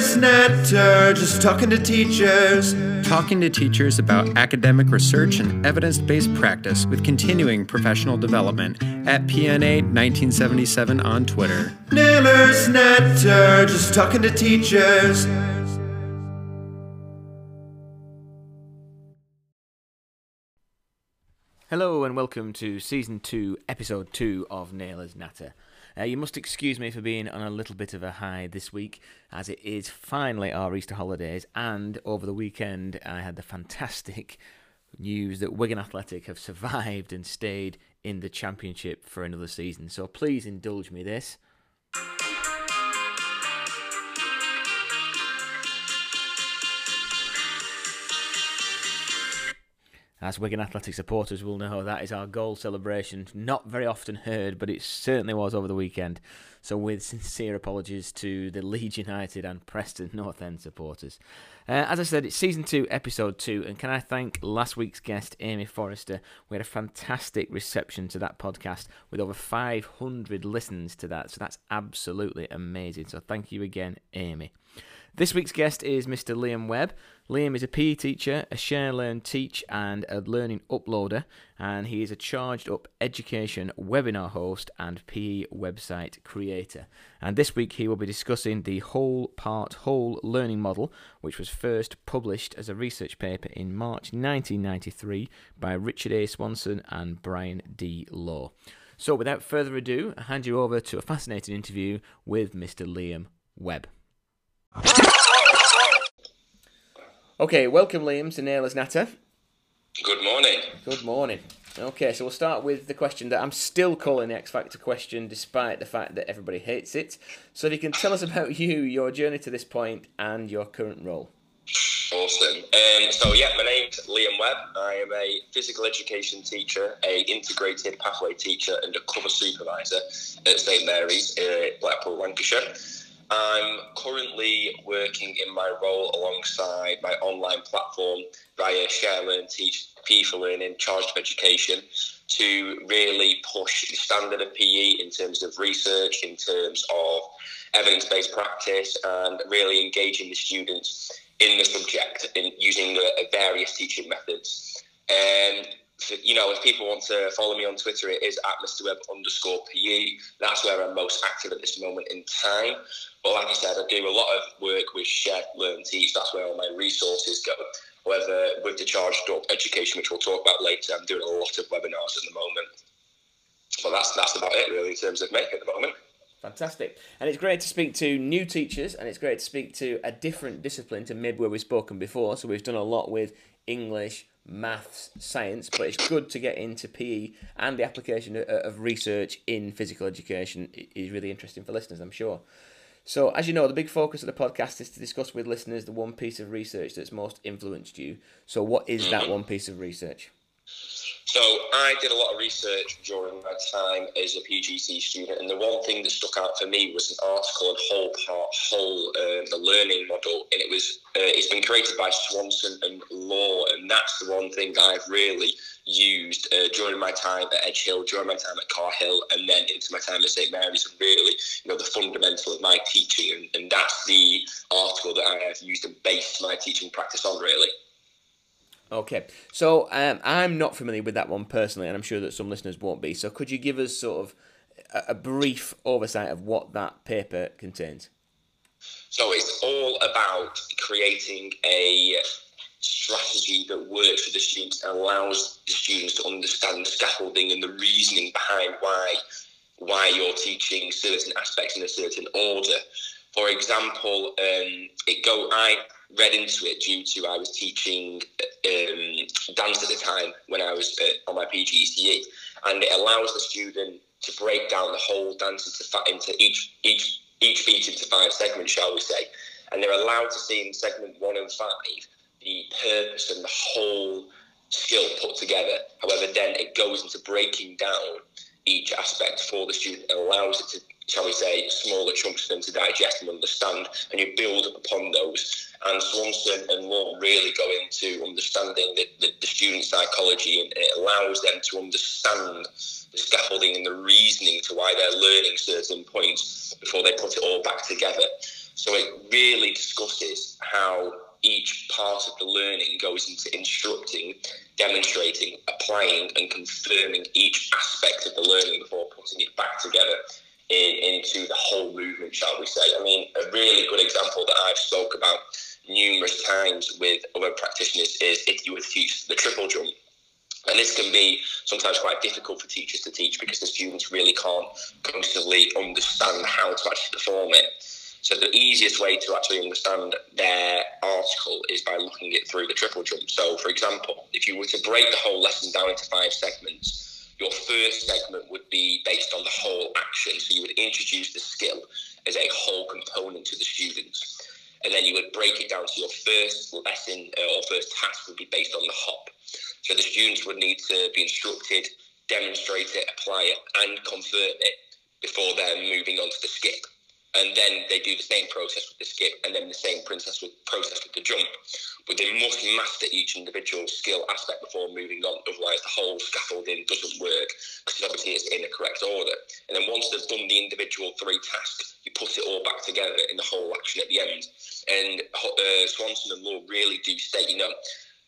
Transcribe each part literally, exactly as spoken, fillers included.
Teacher's Natter, just talking to teachers. Talking to teachers about academic research and evidence-based practice with continuing professional development at P N A nineteen seventy-seven on Twitter. Nailers Natter, just talking to teachers. Hello and welcome to Season two, Episode two of Nailers Natter. Uh, you must excuse me for being on a little bit of a high this week, as it is finally our Easter holidays, and over the weekend I had the fantastic news that Wigan Athletic have survived and stayed in the Championship for another season. So please indulge me this. As Wigan Athletic supporters will know, that is our goal celebration. Not very often heard, but it certainly was over the weekend. So with sincere apologies to the Leeds United and Preston North End supporters. Uh, as I said, it's Season two, Episode two, and can I thank last week's guest, Amy Forrester. We had a fantastic reception to that podcast with over five hundred listens to that, so that's absolutely amazing. So thank you again, Amy. This week's guest is Mister Liam Webb. Liam is a P E teacher, a ShareLearnTeach and a learning uploader, and he is a Charged Up Education webinar host and P E website creator. And this week he will be discussing the Whole Part Whole learning model, which was first published as a research paper in March nineteen ninety-three by Richard A. Swanson and Brian D. Law. So without further ado, I hand you over to a fascinating interview with Mister Liam Webb. Okay, welcome Liam to Nailers Natter. Good morning. Good morning. Okay, so we'll start with the question that I'm still calling the X Factor question, despite the fact that everybody hates it. So if you can tell us about you, your journey to this point, and your current role. Awesome. Um, so yeah, my name's Liam Webb. I am a physical education teacher, a integrated pathway teacher, and a cover supervisor at St Mary's in Blackpool, Lancashire. I'm currently working in my role alongside my online platform via ShareLearnTeach, P E for Learning, Charged Up Education, to really push the standard of P E in terms of research, in terms of evidence-based practice, and really engaging the students in the subject in using the various teaching methods. And you know, if people want to follow me on Twitter, it is at mrweb underscore P U. That's where I'm most active at this moment in time. But like I said, I do a lot of work with Share, Learn, Teach. That's where all my resources go. Whether with the Charged Up Education, which we'll talk about later, I'm doing a lot of webinars at the moment. But that's that's about it, really, in terms of me at the moment. Fantastic. And it's great to speak to new teachers, and it's great to speak to a different discipline to maybe where we've spoken before. So we've done a lot with English, maths, science, but it's good to get into P E, and the application of research in physical education is really interesting for listeners, I'm sure. So, as you know, the big focus of the podcast is to discuss with listeners the one piece of research that's most influenced you. So what is that one piece of research? So I did a lot of research during my time as a P G C E student, and the one thing that stuck out for me was an article on Whole Part Whole, uh, the learning model, and it was uh, it's been created by Swanson and Law, and that's the one thing that I've really used uh, during my time at Edge Hill, during my time at Carhill, and then into my time at St Mary's, and really, you know, the fundamental of my teaching, and, and that's the article that I have used and based my teaching practice on, really. Okay, so um, I'm not familiar with that one personally, and I'm sure that some listeners won't be. So could you give us sort of a, a brief oversight of what that paper contains? So it's all about creating a strategy that works for the students and allows the students to understand the scaffolding and the reasoning behind why, why you're teaching certain aspects in a certain order. For example, um, it go I read into it due to I was teaching um, dance at the time when I was uh, on my P G C E, and it allows the student to break down the whole dance into, into each each each beat into five segments, shall we say, and they're allowed to see in segment one and five the purpose and the whole skill put together. However, then it goes into breaking down each aspect for the student and allows it to, shall we say, smaller chunks for them to digest and understand, and you build upon those. And Swanson and Law really go into understanding the, the, the student psychology, and it allows them to understand the scaffolding and the reasoning to why they're learning certain points before they put it all back together. So it really discusses how each part of the learning goes into instructing, demonstrating, applying and confirming each aspect of the learning before putting it back together in, into the whole movement, shall we say. I mean, a really good example that I've spoke about numerous times with other practitioners is if you would teach the triple jump. And this can be sometimes quite difficult for teachers to teach because the students really can't constantly understand how to actually perform it. So the easiest way to actually understand their article is by looking it through the triple jump. So, for example, if you were to break the whole lesson down into five segments, your first segment would be based on the whole action. So you would introduce the skill as a whole component to the students. And then you would break it down to your first lesson or first task would be based on the hop. So the students would need to be instructed, demonstrate it, apply it, and confirm it before they're moving on to the skip. And then they do the same process with the skip and then the same process with, process with the jump. But they must master each individual skill aspect before moving on, otherwise the whole scaffolding doesn't work because obviously it's in the correct order. And then once they've done the individual three tasks, you put it all back together in the whole action at the end. And uh, Swanson and Law really do state, you know,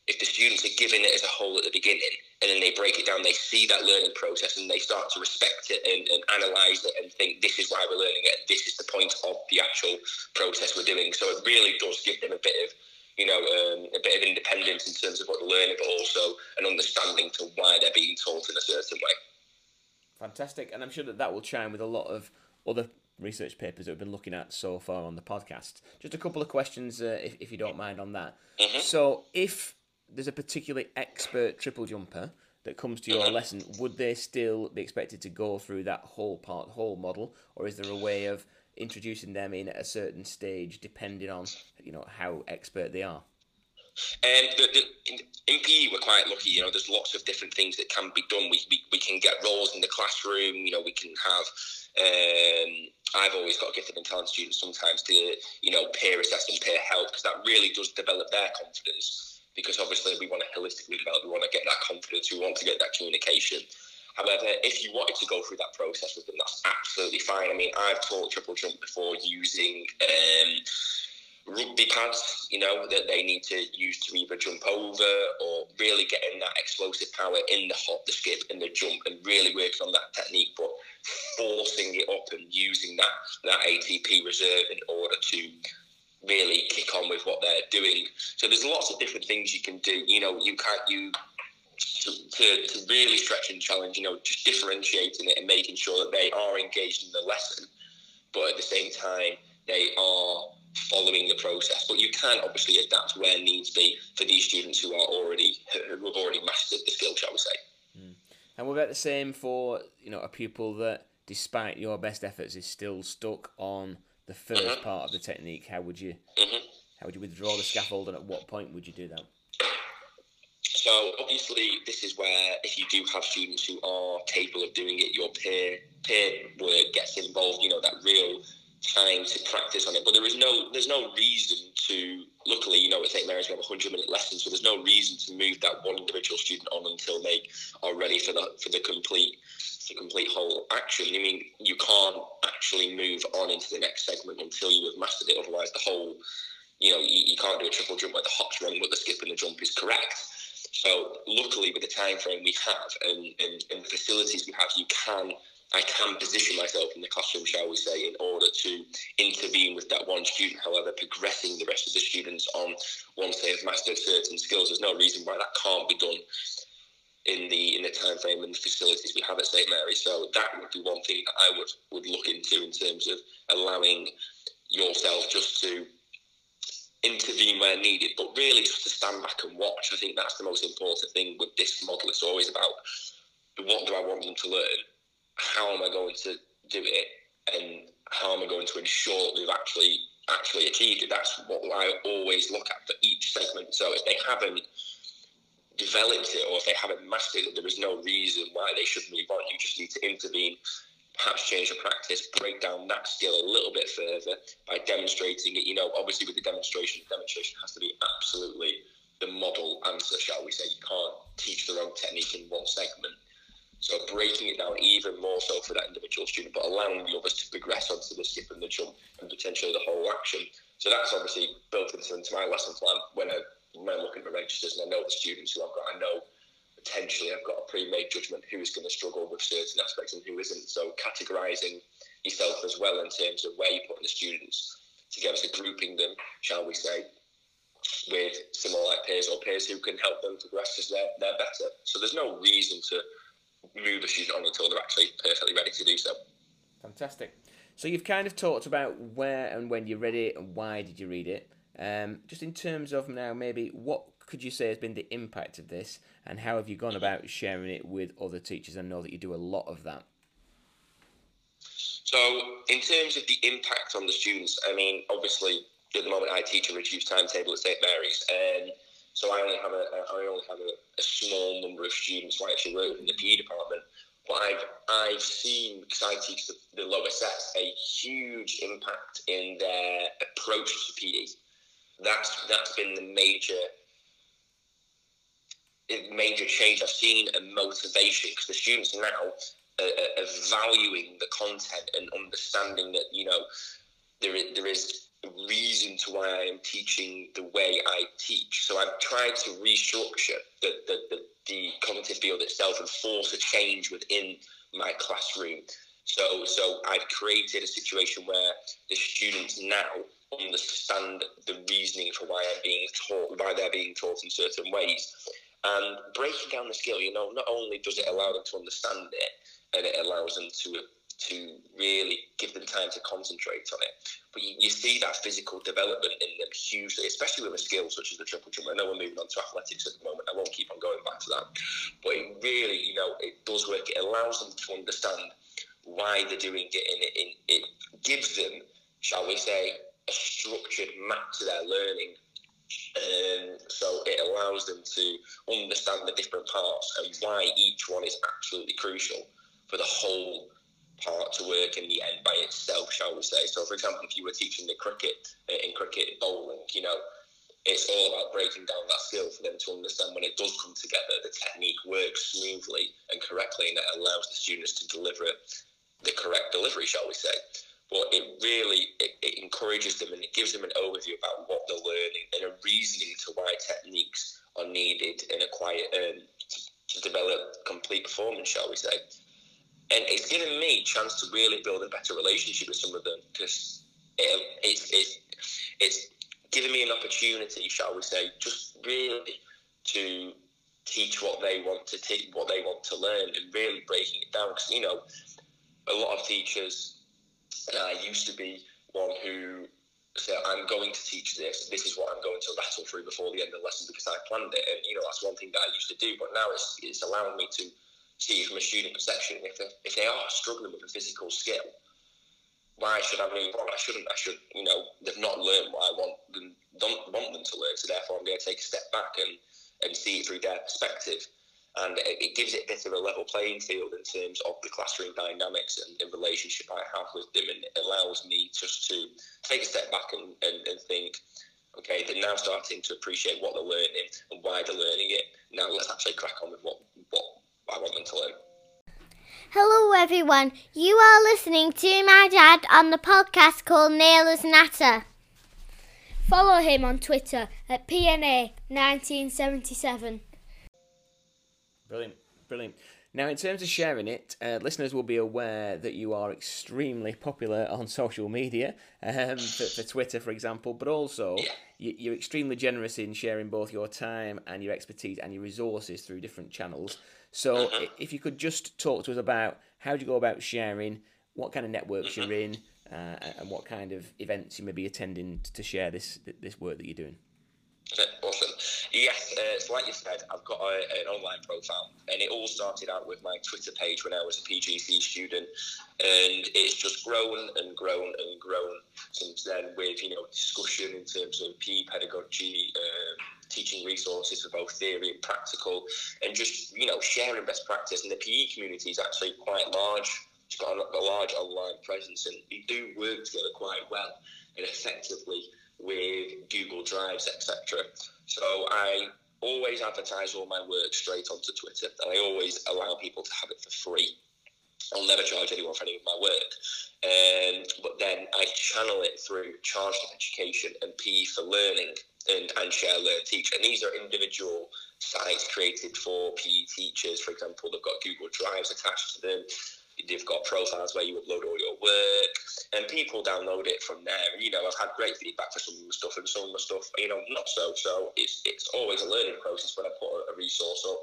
if the students are given it as a whole at the beginning and then they break it down, they see that learning process and they start to respect it and, and analyse it and think this is why we're learning it, this is the point of the actual process we're doing. So it really does give them a bit of, you know, um, a bit of independence in terms of what they're learning, but also an understanding to why they're being taught in a certain way. Fantastic. And I'm sure that that will chime with a lot of other research papers that we've been looking at so far on the podcast. Just a couple of questions, uh, if, if you don't mind, on that. Mm-hmm. So if there's a particularly expert triple jumper that comes to your mm-hmm. lesson, would they still be expected to go through that whole part whole model, or is there a way of introducing them in at a certain stage depending on, you know, how expert they are? Um, the, the, in, in P E we're quite lucky, you know, there's lots of different things that can be done. We, we, we can get roles in the classroom, you know, we can have... Um, I've always got gifted and talented students sometimes to, you know, peer assess and peer help, because that really does develop their confidence. Because obviously we want to holistically develop, we want to get that confidence, we want to get that communication. However, if you wanted to go through that process with them, that's absolutely fine. I mean, I've taught triple jump before using um, rugby pads, you know, that they need to use to either jump over or really getting that explosive power in the hop, the skip and the jump, and really working on that technique, but forcing it up and using that, that A T P reserve in order to really kick on with what they're doing. So there's lots of different things you can do. You know, you can't, you, to, to, to really stretch and challenge, you know, just differentiating it and making sure that they are engaged in the lesson, but at the same time, they are following the process. But you can obviously adapt where needs be for these students who are already, who have already mastered the skill, shall we say. Mm. And we're about the same for, you know, a pupil that, despite your best efforts, is still stuck on the first mm-hmm. part of the technique. How would you mm-hmm. how would you withdraw the scaffold, and at what point would you do that? So obviously this is where, if you do have students who are capable of doing it, your peer peer work gets involved, you know, that real time to practice on it. But there is no there's no reason to, luckily, you know, at St Mary's we have a hundred minute lesson, so there's no reason to move that one individual student on until they are ready for the for the complete the complete whole action. I mean, you can't actually move on into the next segment until you have mastered it, otherwise the whole, you know, you, you can't do a triple jump where the hop's wrong but the skip and the jump is correct. So luckily with the time frame we have and, and, and the facilities we have, you can I can position myself in the classroom, shall we say, in order to intervene with that one student. However, progressing the rest of the students on, once they have mastered certain skills, there's no reason why that can't be done in the in the time frame and the facilities we have at St Mary's. So that would be one thing that I would, would look into, in terms of allowing yourself just to intervene where needed, but really just to stand back and watch. I think that's the most important thing with this model. It's always about, what do I want them to learn? How am I going to do it, and how am I going to ensure they've actually actually achieved it? That's what I always look at for each segment. So if they haven't developed it, or if they haven't mastered it, there is no reason why they should move on. You just need to intervene, perhaps change your practice, break down that skill a little bit further by demonstrating it. You know, obviously with the demonstration, the demonstration has to be absolutely the model answer, shall we say. You can't teach their own technique in one segment. So breaking it down even more so for that individual student, but allowing the others to progress onto the skip and the jump and potentially the whole action. So that's obviously built into, into my lesson plan when, I, when I'm looking for registers, and I know the students who I've got. I know potentially I've got a pre-made judgment who is going to struggle with certain aspects and who isn't. So categorising yourself as well in terms of where you're putting the students together, so grouping them, shall we say, with similar like peers or peers who can help them progress as they're, they're better. So there's no reason to move a student on until they're actually perfectly ready to do so. Fantastic. So you've kind of talked about where and when you read it and why did you read it. Um, just in terms of now, maybe what could you say has been the impact of this, and how have you gone about sharing it with other teachers? I know that you do a lot of that. So in terms of the impact on the students, I mean, obviously at the moment I teach a reduced timetable at St Mary's, and so I only have a, I only have a, a small number of students who I actually work in the P E department. But I've, I've seen, because I teach the, the lower sets, a huge impact in their approach to P E. That's, that's been the major, major change I've seen, and motivation, because the students now are, are valuing the content and understanding that, you know, there is, there is a reason to why I am teaching the way I teach. So I've tried to restructure the, the, the the cognitive field itself and force a change within my classroom. So so I've created a situation where the students now understand the reasoning for why I'm being taught, why they're being taught in certain ways. And breaking down the skill, you know, not only does it allow them to understand it, and it allows them to to really give them time to concentrate on it. But you, you see that physical development in them hugely, especially with a skill such as the triple jump. I know we're moving on to athletics at the moment. I won't keep on going back to that. But it really, you know, it does work. It allows them to understand why they're doing it, and it, it gives them, shall we say, a structured map to their learning. Um, so it allows them to understand the different parts and why each one is absolutely crucial for the whole part to work in the end by itself, shall we say. So for example, if you were teaching the cricket in cricket bowling, you know, it's all about breaking down that skill for them to understand when it does come together, the technique works smoothly and correctly, and it allows the students to deliver the correct delivery, shall we say. But it really it, it encourages them, and it gives them an overview about what they're learning and a reasoning to why techniques are needed and acquired um, to develop complete performance, shall we say. And it's given me a chance to really build a better relationship with some of them, because it, it's, it's, it's given me an opportunity, shall we say, just really to teach what they want to teach, what they want to learn, and really breaking it down. Because, you know, a lot of teachers, and I used to be one who said, I'm going to teach this, this is what I'm going to rattle through before the end of the lesson because I planned it. And, you know, that's one thing that I used to do, but now it's, it's allowing me to see from a student perception, if they, if they are struggling with a physical skill, why should I move on? I shouldn't. I should, you know, they've not learned what I want them, don't want them to learn, so therefore I'm going to take a step back and, and see it through their perspective. And it, it gives it a bit of a level playing field in terms of the classroom dynamics and the relationship I have with them, and it allows me just to take a step back and, and, and think, okay, they're now starting to appreciate what they're learning and why they're learning it. Now let's actually crack on with what what I want them to learn. Hello everyone, you are listening to my dad on the podcast called Nailers Natter. Follow him on Twitter at P N A nineteen seventy-seven. Brilliant, brilliant. Now in terms of sharing it, uh, listeners will be aware that you are extremely popular on social media, um, for, for Twitter for example, but also yeah. you, you're extremely generous in sharing both your time and your expertise and your resources through different channels. So uh-huh. if you could just talk to us about how do you go about sharing, what kind of networks uh-huh. you're in, uh, and what kind of events you may be attending to share this this work that you're doing. Awesome. Yes, uh, so like you said, I've got a, an online profile, and it all started out with my Twitter page when I was a P G C E student, and it's just grown and grown and grown since then, with, you know, discussion in terms of P E pedagogy, um, teaching resources for both theory and practical, and just, you know, sharing best practice. And the P E community is actually quite large. It's got a, a large online presence, and you do work together quite well and effectively with Google Drives, et cetera. So I always advertise all my work straight onto Twitter, and I always allow people to have it for free. I'll never charge anyone for any of my work. Um, but then I channel it through Charged Up Education and P E for Learning and, and ShareLearnTeach. And these are individual sites created for P E teachers. For example, they've got Google Drives attached to them. They've got profiles where you upload all your work, and people download it from there. And, you know, I've had great feedback for some of the stuff, and some of the stuff, you know, not so. So it's it's always a learning process when I put a, a resource up.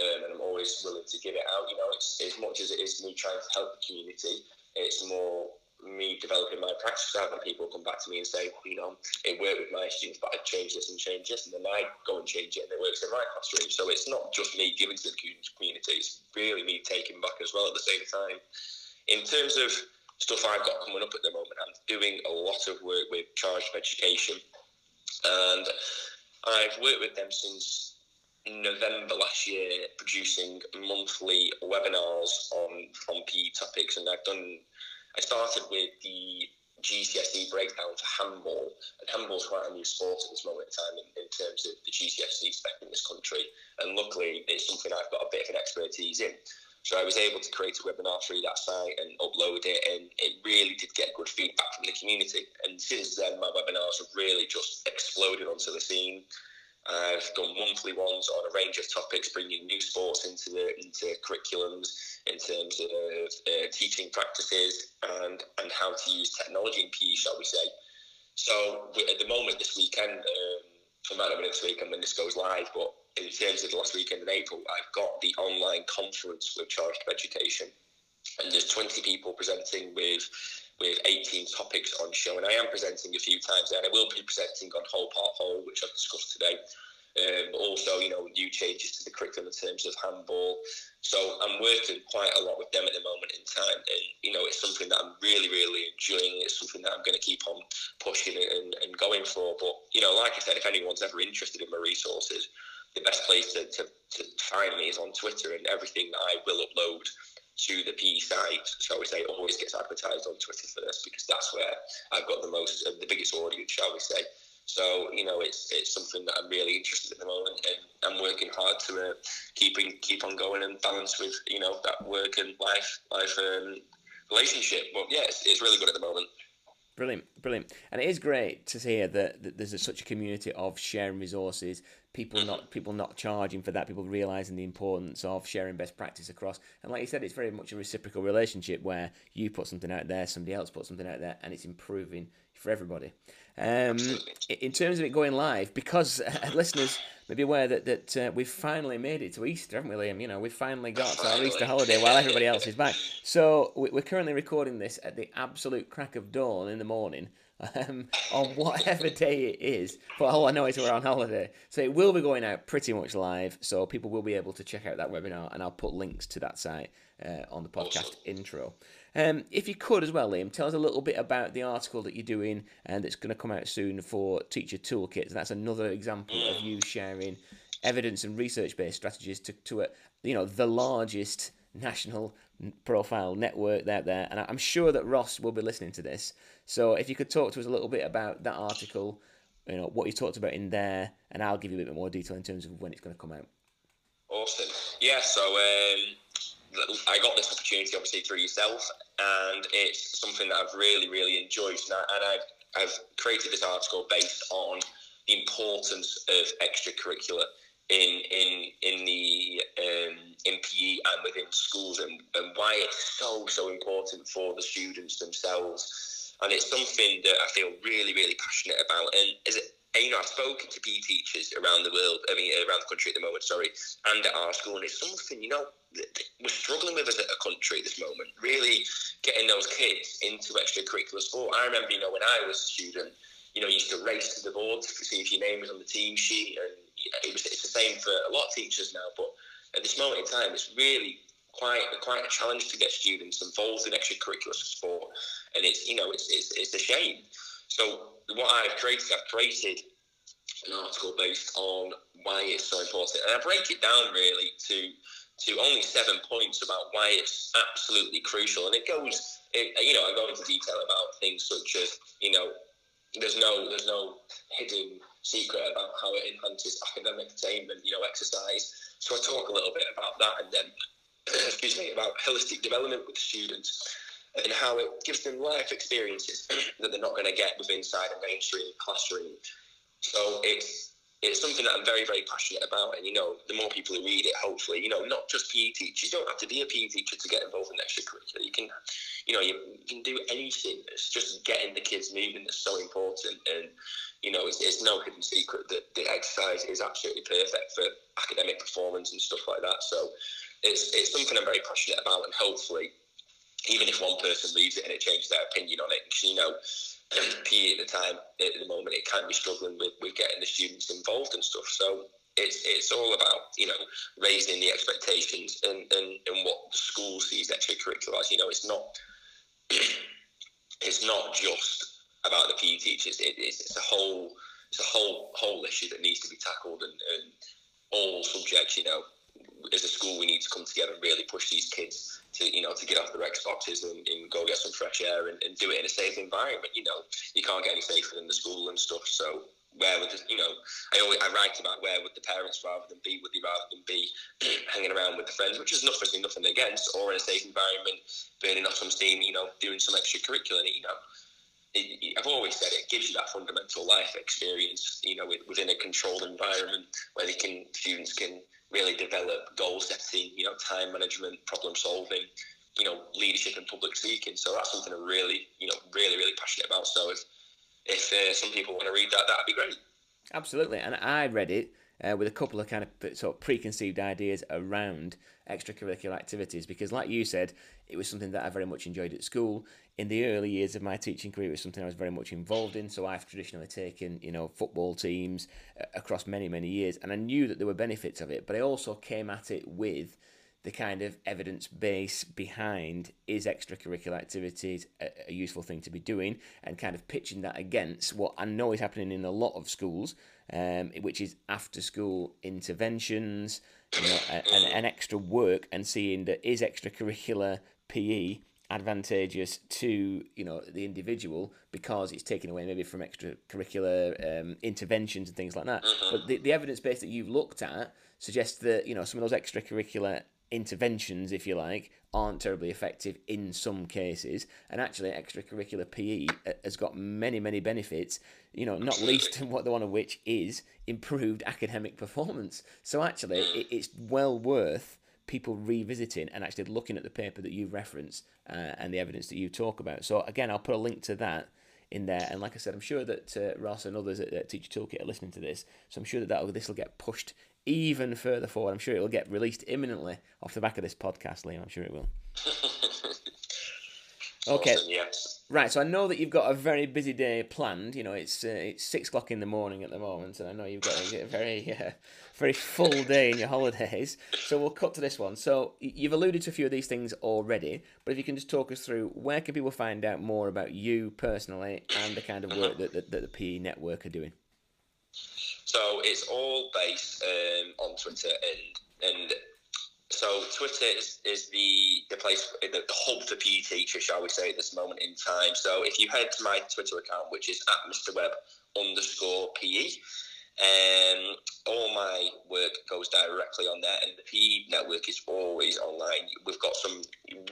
Um, and I'm always willing to give it out. You know, it's as much as it is me trying to help the community, it's more me developing my practice out, and people come back to me and say, well, you know, it worked with my students, but I'd change this and change this, and then I go and change it, and it works in my classroom. So it's not just me giving to the community, it's really me taking back as well at the same time. In terms of stuff I've got coming up at the moment, I'm doing a lot of work with Charged Up Education, and I've worked with them since November last year, producing monthly webinars on on P E topics. And I've done I started with the G C S E breakdown for handball, and handball's quite a new sport at this moment in time in, in terms of the G C S E spec in this country, and luckily it's something I've got a bit of an expertise in. So I was able to create a webinar through that site and upload it, and it really did get good feedback from the community. And since then my webinars have really just exploded onto the scene. I've done monthly ones on a range of topics, bringing new sports into the into curriculums in terms of uh, teaching practices and, and how to use technology in P E, shall we say. So at the moment this weekend, um, it might not be this weekend when this goes live, but in terms of the last weekend in April, I've got the online conference with Charged Up Education. And there's twenty people presenting with with eighteen topics on show, and I am presenting a few times there, and I will be presenting on Whole Part Whole, which I've discussed today, um, but also, you know, new changes to the curriculum in terms of handball. So I'm working quite a lot with them at the moment in time, and, you know, it's something that I'm really, really enjoying. It's something that I'm going to keep on pushing and, and going for. But, you know, like I said, if anyone's ever interested in my resources, the best place to, to, to find me is on Twitter, and everything that I will upload to the P E site, shall we say, always gets advertised on Twitter first, because that's where I've got the most, uh, the biggest audience, shall we say. So, you know, it's it's something that I'm really interested in at the moment, and I'm working hard to uh, keep in, keep on going and balance with, you know, that work and life life um, relationship. But yeah, it's, it's really good at the moment. Brilliant, brilliant. And it is great to hear that, that there's a, such a community of sharing resources, people not people not charging for that, people realising the importance of sharing best practice across. And like you said, it's very much a reciprocal relationship where you put something out there, somebody else puts something out there, and it's improving for everybody. Um, in terms of it going live, because uh, listeners may be aware that, that uh, we've finally made it to Easter, haven't we, Liam? You know, we've finally got to our Easter holiday while everybody else is back. So we're currently recording this at the absolute crack of dawn in the morning, um, on whatever day it is. But all I know is we're on holiday. So it will be going out pretty much live. So people will be able to check out that webinar, and I'll put links to that site uh, on the podcast awesome. intro. Um, if you could as well, Liam, tell us a little bit about the article that you're doing and that's going to come out soon for Teacher Toolkits. That's another example mm. of you sharing evidence and research-based strategies to, to a, you know, the largest national profile network out there. And I'm sure that Ross will be listening to this. So if you could talk to us a little bit about that article, you know, what you talked about in there, and I'll give you a bit more detail in terms of when it's going to come out. Awesome. Yeah, so... Um... I got this opportunity obviously through yourself, and it's something that I've really, really enjoyed, and, I, and I've, I've created this article based on the importance of extracurricular in in in the um, in P E and within schools, and, and why it's so so important for the students themselves. And it's something that I feel really, really passionate about. And is it? And, you know, I've spoken to P E teachers around the world, I mean, around the country at the moment, sorry, and at our school, and it's something, you know, we're struggling with as a country at this moment, really getting those kids into extracurricular sport. I remember, you know, when I was a student, you know, you used to race to the board to see if your name was on the team sheet, and it was, it's the same for a lot of teachers now, but at this moment in time, it's really quite quite a challenge to get students involved in extracurricular sport, and it's, you know, it's it's, it's a shame. So what I've created, I've created an article based on why it's so important. And I break it down really to to only seven points about why it's absolutely crucial. And it goes, it, you know, I go into detail about things such as, you know, there's no there's no hidden secret about how it enhances academic attainment, you know, exercise. So I talk a little bit about that, and then excuse me, about holistic development with students and how it gives them life experiences that they're not going to get with inside a mainstream classroom. So it's it's something that I'm very, very passionate about. And, you know, the more people who read it, hopefully, you know, not just P E teachers. You don't have to be a P E teacher to get involved in extracurricular. You can, you know, you, you can do anything. It's just getting the kids moving that's so important. And, you know, it's, it's no hidden secret that the exercise is absolutely perfect for academic performance and stuff like that. So it's it's something I'm very passionate about. And hopefully, even if one person reads it and it changes their opinion on it, because, you know, P E at the time, at the moment, it can be struggling with, with getting the students involved and stuff. So it's it's all about, you know, raising the expectations and, and, and what the school sees extracurricular as. You know, it's not it's not just about the P E teachers. It, it's it's a whole it's a whole whole issue that needs to be tackled, and, and all subjects. You know, as a school, we need to come together and really push these kids to, you know, to get off their Xboxes and, and go get some fresh air and, and do it in a safe environment. You know, you can't get any safer than the school and stuff. So where would the, you know, I always I write about where would the parents rather than be, would they rather than be hanging around with the friends, which is nothing, nothing against, or in a safe environment, burning off some steam, you know, doing some extracurricular. You know, it, it, I've always said it gives you that fundamental life experience, you know, within a controlled environment where they can students can really develop goal setting, you know, time management, problem solving, you know, leadership and public speaking. So that's something I'm really, you know, really, really passionate about. So if if uh, some people want to read that, that'd be great. Absolutely. And I read it uh, with a couple of kind of sort of preconceived ideas around extracurricular activities, because like you said, it was something that I very much enjoyed at school. In the early years of my teaching career, it was something I was very much involved in. So I've traditionally taken, you know, football teams across many, many years, and I knew that there were benefits of it, but I also came at it with the kind of evidence base behind, is extracurricular activities a, a useful thing to be doing, and kind of pitching that against what I know is happening in a lot of schools, um, which is after school interventions, you know, and, and extra work, and seeing that is extracurricular P E advantageous to, you know, the individual, because it's taken away maybe from extracurricular um, interventions and things like that. But the, the evidence base that you've looked at suggests that, you know, some of those extracurricular interventions, if you like, aren't terribly effective in some cases, and actually extracurricular P E has got many, many benefits, you know, not least what the one of which is improved academic performance. So actually it, it's well worth people revisiting and actually looking at the paper that you reference uh, and the evidence that you talk about. So again, I'll put a link to that in there, and like I said, I'm sure that uh, Ross and others at, at Teacher Toolkit are listening to this, so I'm sure that that'll, this will get pushed even further forward. I'm sure it will get released imminently off the back of this podcast, Liam. I'm sure it will. Okay. Awesome, yes. Right, so I know that you've got a very busy day planned. You know, it's uh, it's six o'clock in the morning at the moment, and I know you've got a very uh, very full day in your holidays. So we'll cut to this one. So you've alluded to a few of these things already, but if you can just talk us through, where can people find out more about you personally and the kind of work that, that, that the P E Network are doing? So it's all based um, on Twitter, and and so Twitter is, is the, the place, the, the hub for P E teachers, shall we say, at this moment in time. So if you head to my Twitter account, which is at mrweb underscore P E, um, all my work goes directly on there, and the P E network is always online. We've got some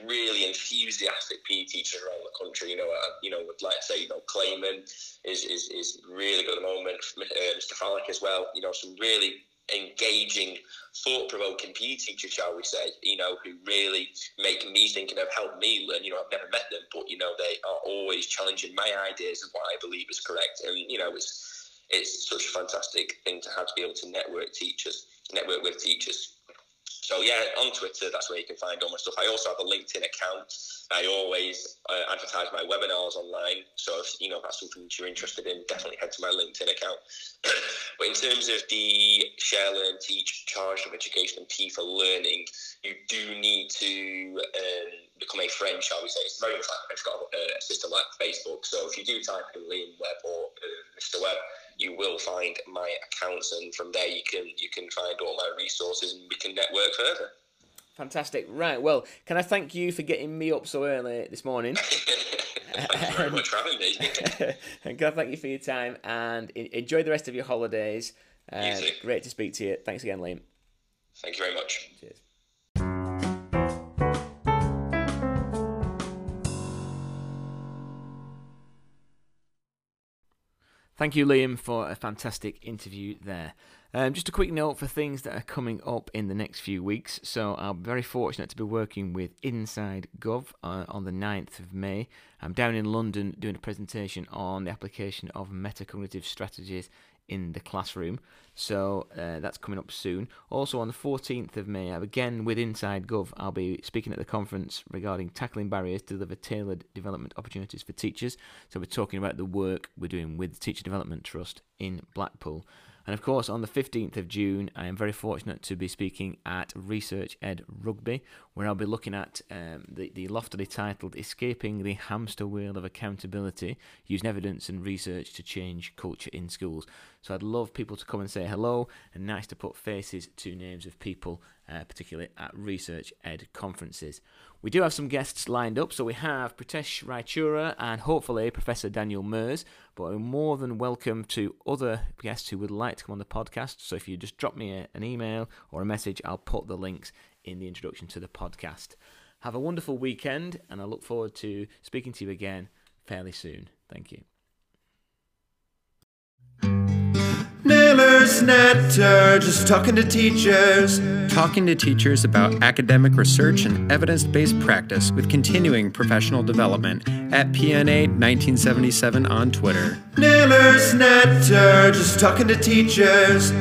really enthusiastic P E teachers around the country. You know, uh, you know, would like to say, you know, Clayman is is is really good at the moment. Uh, Mister Fallick as well. You know, some really engaging, thought-provoking P E teachers, shall we say, you know, who really make me think and have helped me learn. You know, I've never met them, but, you know, they are always challenging my ideas of what I believe is correct. And, you know, it's it's such a fantastic thing to have, to be able to network teachers, network with teachers. So, yeah, on Twitter, that's where you can find all my stuff. I also have a LinkedIn account. I always uh, advertise my webinars online. So, if, you know, if that's something that you're interested in, definitely head to my LinkedIn account. But in terms of the Share, Learn, Teach, Charged Up Education and P for Learning, you do need to um, become a friend, shall we say. It's very much like, it's got a system like Facebook. So, if you do type in Liam Webb or uh, Mister Webb, you will find my accounts, and from there you can you can find all my resources, and we can network further. Fantastic. Right, well, can I thank you for getting me up so early this morning? Thank you very much for having me. And can I thank you for your time, and enjoy the rest of your holidays. Uh, you too. Great to speak to you. Thanks again, Liam. Thank you very much. Cheers. Thank you, Liam, for a fantastic interview there. Um, just a quick note for things that are coming up in the next few weeks. So I'm very fortunate to be working with InsideGov uh, on the ninth of May. I'm down in London doing a presentation on the application of metacognitive strategies in the classroom. So uh, that's coming up soon. Also on the fourteenth of May, again with InsideGov, I'll be speaking at the conference regarding tackling barriers to deliver tailored development opportunities for teachers. So we're talking about the work we're doing with the Teacher Development Trust in Blackpool. And of course, on the fifteenth of June, I am very fortunate to be speaking at ResearchEd Rugby, where I'll be looking at um, the, the loftily titled Escaping the Hamster Wheel of Accountability, Using Evidence and Research to Change Culture in Schools. So I'd love people to come and say hello, and nice to put faces to names of people, uh, particularly at ResearchEd conferences. We do have some guests lined up, so we have Pratesh Raichura and hopefully Professor Daniel Merz, but I'm more than welcome to other guests who would like to come on the podcast. So if you just drop me a, an email or a message, I'll put the links in the introduction to the podcast. Have a wonderful weekend, and I look forward to speaking to you again fairly soon. Thank you. Nailers, Natter, just talking to teachers. Talking to teachers about academic research and evidence-based practice with continuing professional development at P N A nineteen seventy-seven on Twitter. Nailers, Natter, just talking to teachers.